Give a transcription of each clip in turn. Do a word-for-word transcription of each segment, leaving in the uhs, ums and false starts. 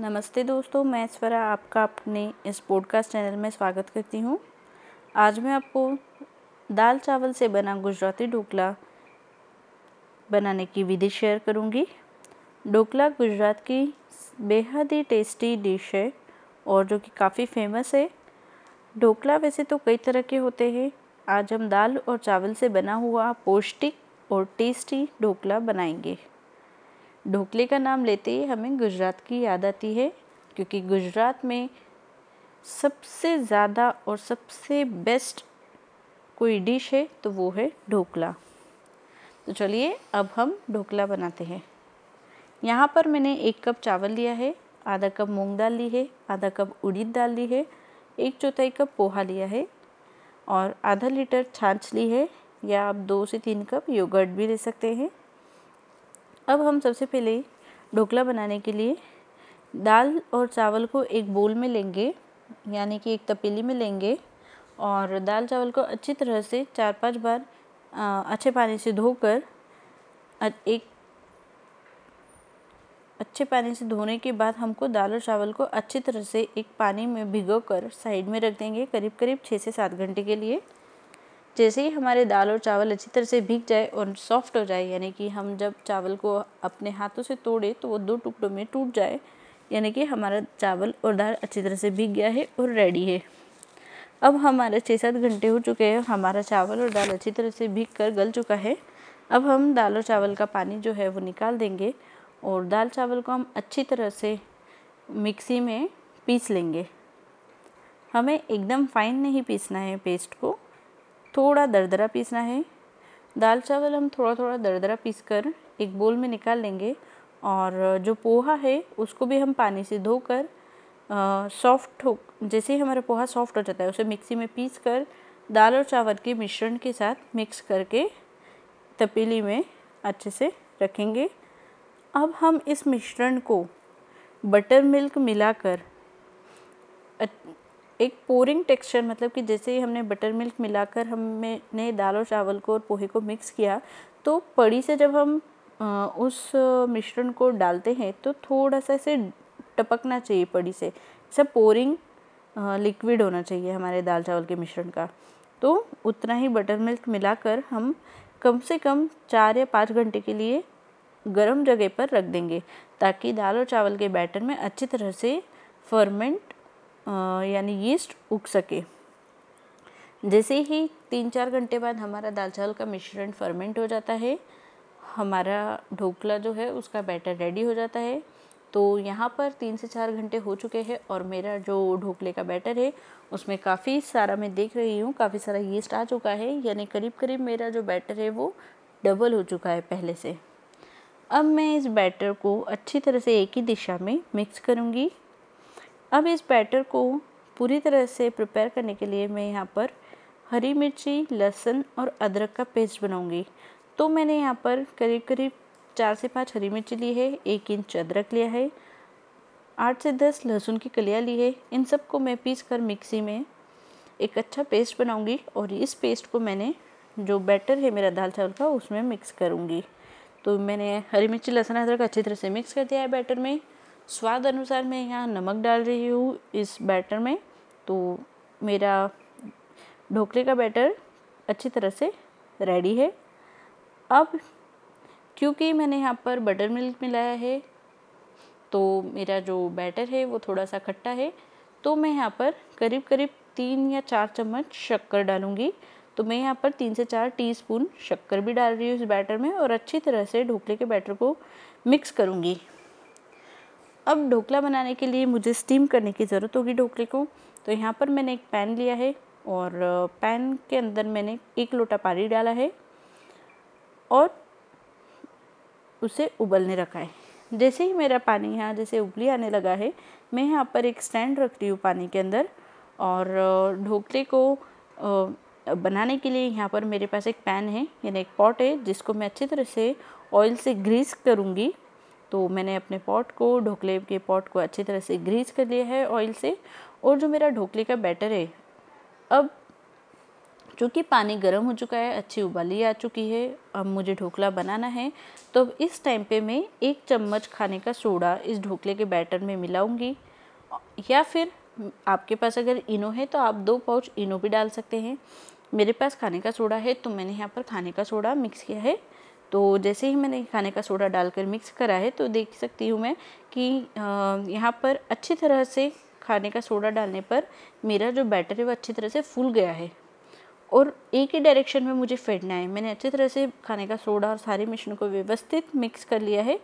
नमस्ते दोस्तों, मैं स्वरा आपका अपने इस पॉडकास्ट चैनल में स्वागत करती हूँ। आज मैं आपको दाल चावल से बना गुजराती ढोकला बनाने की विधि शेयर करूँगी। ढोकला गुजरात की बेहद ही टेस्टी डिश है और जो कि काफ़ी फेमस है। ढोकला वैसे तो कई तरह के होते हैं, आज हम दाल और चावल से बना हुआ पौष्टिक और टेस्टी ढोकला बनाएंगे। ढोकले का नाम लेते ही हमें गुजरात की याद आती है, क्योंकि गुजरात में सबसे ज़्यादा और सबसे बेस्ट कोई डिश है तो वो है ढोकला। तो चलिए अब हम ढोकला बनाते हैं। यहाँ पर मैंने एक कप चावल लिया है, आधा कप मूंग दाल ली है, आधा कप उड़ीद दाल ली है, एक चौथाई कप पोहा लिया है और आधा लीटर छाछ ली है, या आप दो से तीन कप योगर्ट भी ले सकते हैं। अब हम सबसे पहले ढोकला बनाने के लिए दाल और चावल को एक बोल में लेंगे, यानी कि एक तपेली में लेंगे और दाल चावल को अच्छी तरह से चार पांच बार अच्छे पानी से धोकर एक अच्छे पानी से धोने के बाद हमको दाल और चावल को अच्छी तरह से एक पानी में भिगोकर साइड में रख देंगे करीब करीब छः से सात घंटे के लिए। जैसे ही हमारे दाल और चावल अच्छी तरह से भीग जाए और सॉफ्ट हो जाए, यानी कि हम जब चावल को अपने हाथों से तोड़े तो वो दो टुकड़ों में टूट जाए, यानी कि हमारा चावल और दाल अच्छी तरह से भीग गया है और रेडी है। अब हमारे छः सात घंटे हो चुके हैं, हमारा चावल और दाल अच्छी तरह से भीग कर गल चुका है। अब हम दाल और चावल का पानी जो है वो निकाल देंगे और दाल चावल को हम अच्छी तरह से मिक्सी में पीस लेंगे। हमें एकदम फाइन नहीं पीसना है, पेस्ट को थोड़ा दरदरा पीसना है। दाल चावल हम थोड़ा थोड़ा दरदरा पीसकर एक बोल में निकाल लेंगे और जो पोहा है उसको भी हम पानी से धोकर सॉफ्ट हो, जैसे ही हमारा पोहा सॉफ्ट हो जाता है उसे मिक्सी में पीसकर दाल और चावल के मिश्रण के साथ मिक्स करके तपेली में अच्छे से रखेंगे। अब हम इस मिश्रण को बटर मिल्क मिलाकर एक पोरिंग टेक्सचर, मतलब कि जैसे ही हमने बटर मिल्क मिलाकर हमने दाल और चावल को और पोहे को मिक्स किया तो पड़ी से जब हम उस मिश्रण को डालते हैं तो थोड़ा सा इसे टपकना चाहिए, पड़ी से सब पोरिंग लिक्विड होना चाहिए हमारे दाल चावल के मिश्रण का। तो उतना ही बटर मिल्क मिलाकर हम कम से कम चार या पाँच घंटे के लिए गर्म जगह पर रख देंगे, ताकि दाल और चावल के बैटर में अच्छी तरह से फर्मेंट यानी यीस्ट उग सके। जैसे ही तीन चार घंटे बाद हमारा दाल चावल का मिश्रण फर्मेंट हो जाता है, हमारा ढोकला जो है उसका बैटर रेडी हो जाता है। तो यहाँ पर तीन से चार घंटे हो चुके हैं और मेरा जो ढोकले का बैटर है उसमें काफ़ी सारा, मैं देख रही हूँ, काफ़ी सारा यीस्ट आ चुका है, यानी करीब करीब मेरा जो बैटर है वो डबल हो चुका है पहले से। अब मैं इस बैटर को अच्छी तरह से एक ही दिशा में मिक्स करूँगी। अब इस बैटर को पूरी तरह से प्रिपेयर करने के लिए मैं यहाँ पर हरी मिर्ची, लहसुन और अदरक का पेस्ट बनाऊँगी। तो मैंने यहाँ पर करीब करीब चार से पाँच हरी मिर्ची ली है, एक इंच अदरक लिया है, आठ से दस लहसुन की कलियाँ ली है। इन सब को मैं पीस कर मिक्सी में एक अच्छा पेस्ट बनाऊँगी और इस पेस्ट को मैंने जो बैटर है मेरा दाल चावल का उसमें मिक्स करूँगी। तो मैंने हरी मिर्ची, लहसुन, अदरक अच्छी तरह से मिक्स कर दिया है बैटर में। स्वाद अनुसार मैं यहाँ नमक डाल रही हूँ इस बैटर में। तो मेरा ढोकले का बैटर अच्छी तरह से रेडी है। अब क्योंकि मैंने यहाँ पर बटर मिल्क मिलाया है तो मेरा जो बैटर है वो थोड़ा सा खट्टा है, तो मैं यहाँ पर करीब करीब तीन या चार चम्मच शक्कर डालूँगी। तो मैं यहाँ पर तीन से चार टीस्पून शक्कर भी डाल रही हूँ इस बैटर में और अच्छी तरह से ढोकले के बैटर को मिक्स करूँगी। अब ढोकला बनाने के लिए मुझे स्टीम करने की ज़रूरत होगी ढोकले को। तो यहाँ पर मैंने एक पैन लिया है और पैन के अंदर मैंने एक लोटा पानी डाला है और उसे उबलने रखा है। जैसे ही मेरा पानी यहाँ जैसे उबली आने लगा है, मैं यहाँ पर एक स्टैंड रख रही हूँ पानी के अंदर। और ढोकले को बनाने के लिए यहाँ पर मेरे पास एक पैन है, यानी एक पॉट है, जिसको मैं अच्छी तरह से ऑयल से ग्रीस करूँगी। तो मैंने अपने पॉट को, ढोकले के पॉट को अच्छी तरह से ग्रीस कर लिया है ऑयल से। और जो मेरा ढोकले का बैटर है अब चूँकि पानी गर्म हो चुका है, अच्छी उबाली आ चुकी है, अब मुझे ढोकला बनाना है। तो इस टाइम पे मैं एक चम्मच खाने का सोडा इस ढोकले के बैटर में मिलाऊंगी, या फिर आपके पास अगर इनो है तो आप दो पाउच इनो भी डाल सकते हैं। मेरे पास खाने का सोडा है तो मैंने यहाँ पर खाने का सोडा मिक्स किया है। तो जैसे ही मैंने खाने का सोडा डालकर मिक्स करा है तो देख सकती हूँ मैं कि यहाँ पर अच्छी तरह से खाने का सोडा डालने पर मेरा जो बैटर है वो अच्छी तरह से फूल गया है और एक ही डायरेक्शन में मुझे फेंटना है। मैंने अच्छी तरह से खाने का सोडा और सारे मिश्रण को व्यवस्थित मिक्स कर लिया है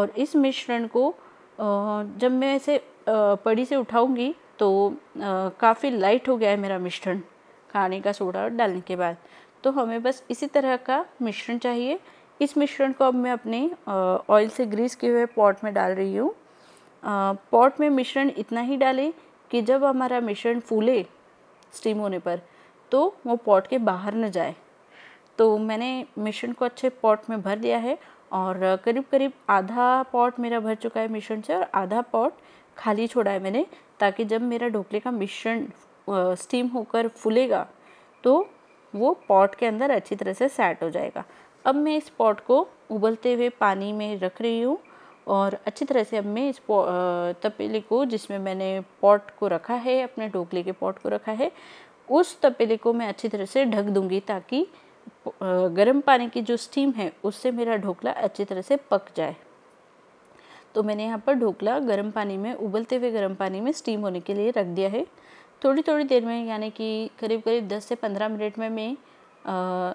और इस मिश्रण को जब मैं इसे पड़ी से उठाऊंगी तो काफ़ी लाइट हो गया है मेरा मिश्रण खाने का सोडा डालने के बाद। तो हमें बस इसी तरह का मिश्रण चाहिए। इस मिश्रण को अब मैं अपने ऑयल से ग्रीस किए हुए पॉट में डाल रही हूँ। पॉट में मिश्रण इतना ही डालें कि जब हमारा मिश्रण फूले स्टीम होने पर तो वो पॉट के बाहर न जाए। तो मैंने मिश्रण को अच्छे पॉट में भर दिया है और करीब करीब आधा पॉट मेरा भर चुका है मिश्रण से और आधा पॉट खाली छोड़ा है मैंने, ताकि जब मेरा ढोकले का मिश्रण स्टीम होकर फूलेगा तो वो पॉट के अंदर अच्छी तरह से सेट हो जाएगा। अब मैं इस पॉट को उबलते हुए पानी में रख रही हूँ और अच्छी तरह से अब मैं इस तपेले को, जिसमें मैंने पॉट को रखा है, अपने ढोकले के पॉट को रखा है, उस तपेले को मैं अच्छी तरह से ढक दूंगी ताकि गर्म पानी की जो स्टीम है उससे मेरा ढोकला अच्छी तरह से पक जाए। तो मैंने यहाँ पर ढोकला गर्म पानी में, उबलते हुए गर्म पानी में स्टीम होने के लिए रख दिया है। थोड़ी थोड़ी देर में, यानी कि करीब करीब दस से पंद्रह मिनट में मैं आ,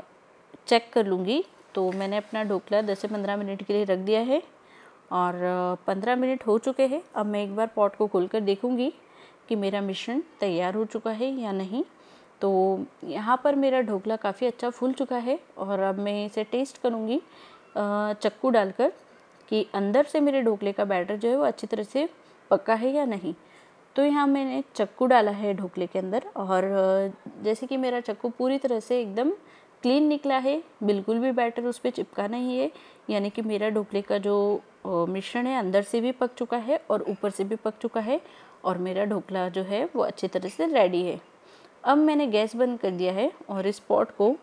चेक कर लूँगी। तो मैंने अपना ढोकला दस से पंद्रह मिनट के लिए रख दिया है और पंद्रह मिनट हो चुके हैं। अब मैं एक बार पॉट को खोलकर देखूँगी कि मेरा मिश्रण तैयार हो चुका है या नहीं। तो यहाँ पर मेरा ढोकला काफ़ी अच्छा फूल चुका है और अब मैं इसे टेस्ट करूँगी चक्कू डालकर कि अंदर से मेरे ढोकले का बैटर जो है वो अच्छी तरह से पका है या नहीं। तो यहाँ मैंने चक्कू डाला है ढोकले के अंदर और जैसे कि मेरा चक्कू पूरी तरह से एकदम क्लीन निकला है, बिल्कुल भी बैटर उस पर चिपका नहीं है, यानी कि मेरा ढोकले का जो मिश्रण है अंदर से भी पक चुका है और ऊपर से भी पक चुका है और मेरा ढोकला जो है वो अच्छी तरह से रेडी है। अब मैंने गैस बंद कर दिया है और इस पॉट को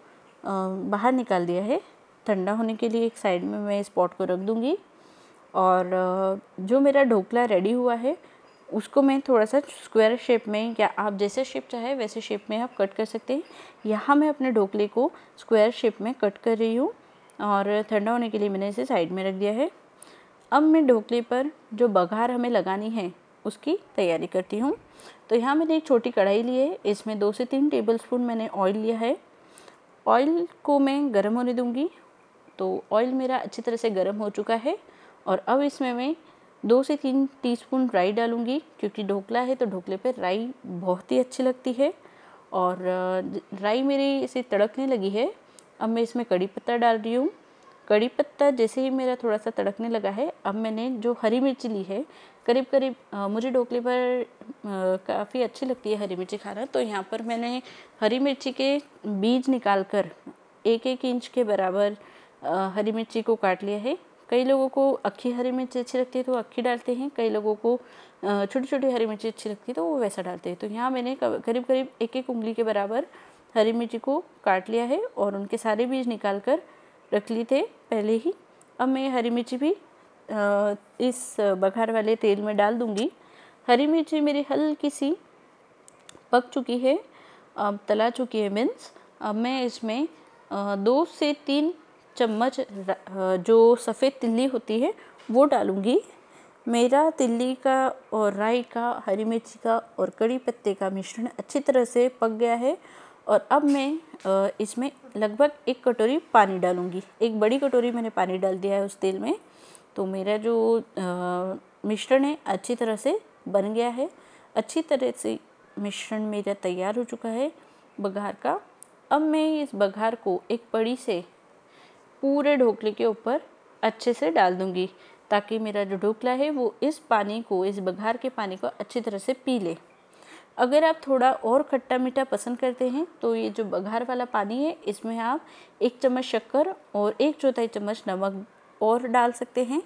बाहर निकाल दिया है ठंडा होने के लिए। एक साइड में मैं इस पॉट को रख दूँगी और जो मेरा ढोकला रेडी हुआ है उसको मैं थोड़ा सा स्क्वायर शेप में, या आप जैसे शेप चाहे वैसे शेप में आप कट कर सकते हैं। यहाँ मैं अपने ढोकले को स्क्वायर शेप में कट कर रही हूँ और ठंडा होने के लिए मैंने इसे साइड में रख दिया है। अब मैं ढोकले पर जो बघार हमें लगानी है उसकी तैयारी करती हूँ। तो यहाँ मैंने एक छोटी कढ़ाई ली है, इसमें दो से तीन टेबल स्पून मैंने ऑयल लिया है। ऑयल को मैं गर्म होने दूँगी। तो ऑयल मेरा अच्छी तरह से गर्म हो चुका है और अब इसमें मैं दो से तीन टीस्पून राई डालूंगी, क्योंकि ढोकला है तो ढोकले पे राई बहुत ही अच्छी लगती है। और राई मेरी इसे तड़कने लगी है। अब मैं इसमें कड़ी पत्ता डाल रही हूँ। कड़ी पत्ता जैसे ही मेरा थोड़ा सा तड़कने लगा है, अब मैंने जो हरी मिर्ची ली है, करीब करीब आ, मुझे ढोकले पर काफ़ी अच्छी लगती है हरी मिर्ची खाना। तो यहाँ पर मैंने हरी मिर्ची के बीज निकाल कर एक एक इंच के बराबर आ, हरी मिर्ची को काट लिया है। कई लोगों को अक्खी हरी मिर्ची अच्छी लगती है तो अक्खी डालते हैं, कई लोगों को छोटी छोटी हरी मिर्ची अच्छी लगती है तो वो वैसा डालते हैं। तो यहाँ मैंने करीब करीब एक एक उंगली के बराबर हरी मिर्ची को काट लिया है और उनके सारे बीज निकाल कर रख लिए थे पहले ही। अब मैं हरी मिर्ची भी इस बघार वाले तेल में डाल दूँगी। हरी मिर्ची मेरी हल्की सी पक चुकी है, अब तला चुकी है मीन्स। अब मैं इसमें दो से तीन चम्मच जो सफ़ेद तिल्ली होती है वो डालूंगी। मेरा तिल्ली का और राई का, हरी मिर्ची का और कड़ी पत्ते का मिश्रण अच्छी तरह से पक गया है और अब मैं इसमें लगभग एक कटोरी पानी डालूंगी। एक बड़ी कटोरी मैंने पानी डाल दिया है उस तेल में। तो मेरा जो मिश्रण है अच्छी तरह से बन गया है। अच्छी तरह से मिश्रण मेरा तैयार हो चुका है बघार का। अब मैं इस बघार को एक पड़ी से पूरे ढोकले के ऊपर अच्छे से डाल दूंगी, ताकि मेरा जो ढोकला है वो इस पानी को, इस बघार के पानी को अच्छी तरह से पी ले। अगर आप थोड़ा और खट्टा मीठा पसंद करते हैं तो ये जो बघार वाला पानी है इसमें आप एक चम्मच शक्कर और एक चौथाई चम्मच नमक और डाल सकते हैं,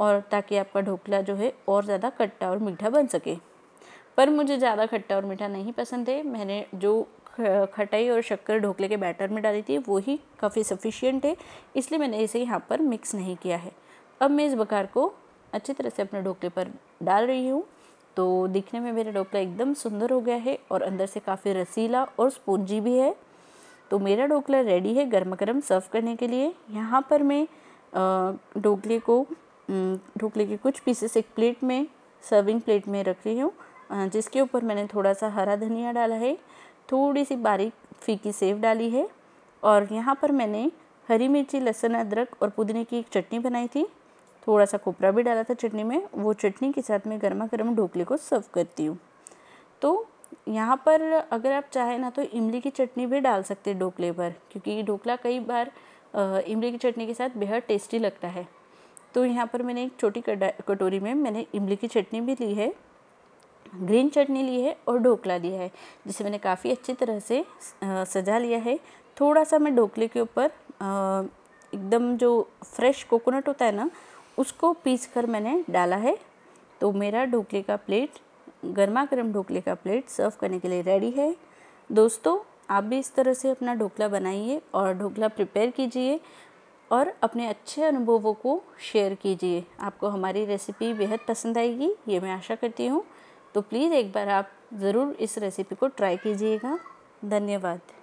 और ताकि आपका ढोकला जो है और ज़्यादा खट्टा और मीठा बन सके। पर मुझे ज़्यादा खट्टा और मीठा नहीं पसंद है। मैंने जो खटाई और शक्कर ढोकले के बैटर में डाली थी वो ही काफ़ी सफिशिएंट है, इसलिए मैंने इसे यहाँ पर मिक्स नहीं किया है। अब मैं इस बघार को अच्छी तरह से अपने ढोकले पर डाल रही हूँ। तो दिखने में मेरा ढोकला एकदम सुंदर हो गया है और अंदर से काफ़ी रसीला और स्पॉन्जी भी है। तो मेरा ढोकला रेडी है गर्मा गर्म सर्व करने के लिए। यहाँ पर मैं ढोकले को ढोकले के कुछ पीसेस एक प्लेट में सर्विंग प्लेट में रख रही हूँ, जिसके ऊपर मैंने थोड़ा सा हरा धनिया डाला है, थोड़ी सी बारीक फीकी सेव डाली है और यहाँ पर मैंने हरी मिर्ची, लहसुन, अदरक और पुदीने की एक चटनी बनाई थी, थोड़ा सा कोपरा भी डाला था चटनी में। वो चटनी के साथ मैं गर्मा गर्म ढोकले को सर्व करती हूँ। तो यहाँ पर अगर आप चाहें ना तो इमली की चटनी भी डाल सकते हैं ढोकले पर, क्योंकि ढोकला कई बार इमली की चटनी के साथ बेहद टेस्टी लगता है। तो यहाँ पर मैंने एक छोटी कटोरी में मैंने इमली की चटनी भी ली है, ग्रीन चटनी ली है और ढोकला लिया है, जिसे मैंने काफ़ी अच्छी तरह से सजा लिया है। थोड़ा सा मैं ढोकले के ऊपर एकदम जो फ्रेश कोकोनट होता है ना उसको पीस कर मैंने डाला है। तो मेरा ढोकले का प्लेट, गर्मा गर्म ढोकले का प्लेट सर्व करने के लिए रेडी है। दोस्तों आप भी इस तरह से अपना ढोकला बनाइए और ढोकला प्रिपेयर कीजिए और अपने अच्छे अनुभवों को शेयर कीजिए। आपको हमारी रेसिपी बेहद पसंद आएगी ये मैं आशा करती हूँ। तो प्लीज़ एक बार आप ज़रूर इस रेसिपी को ट्राई कीजिएगा। धन्यवाद।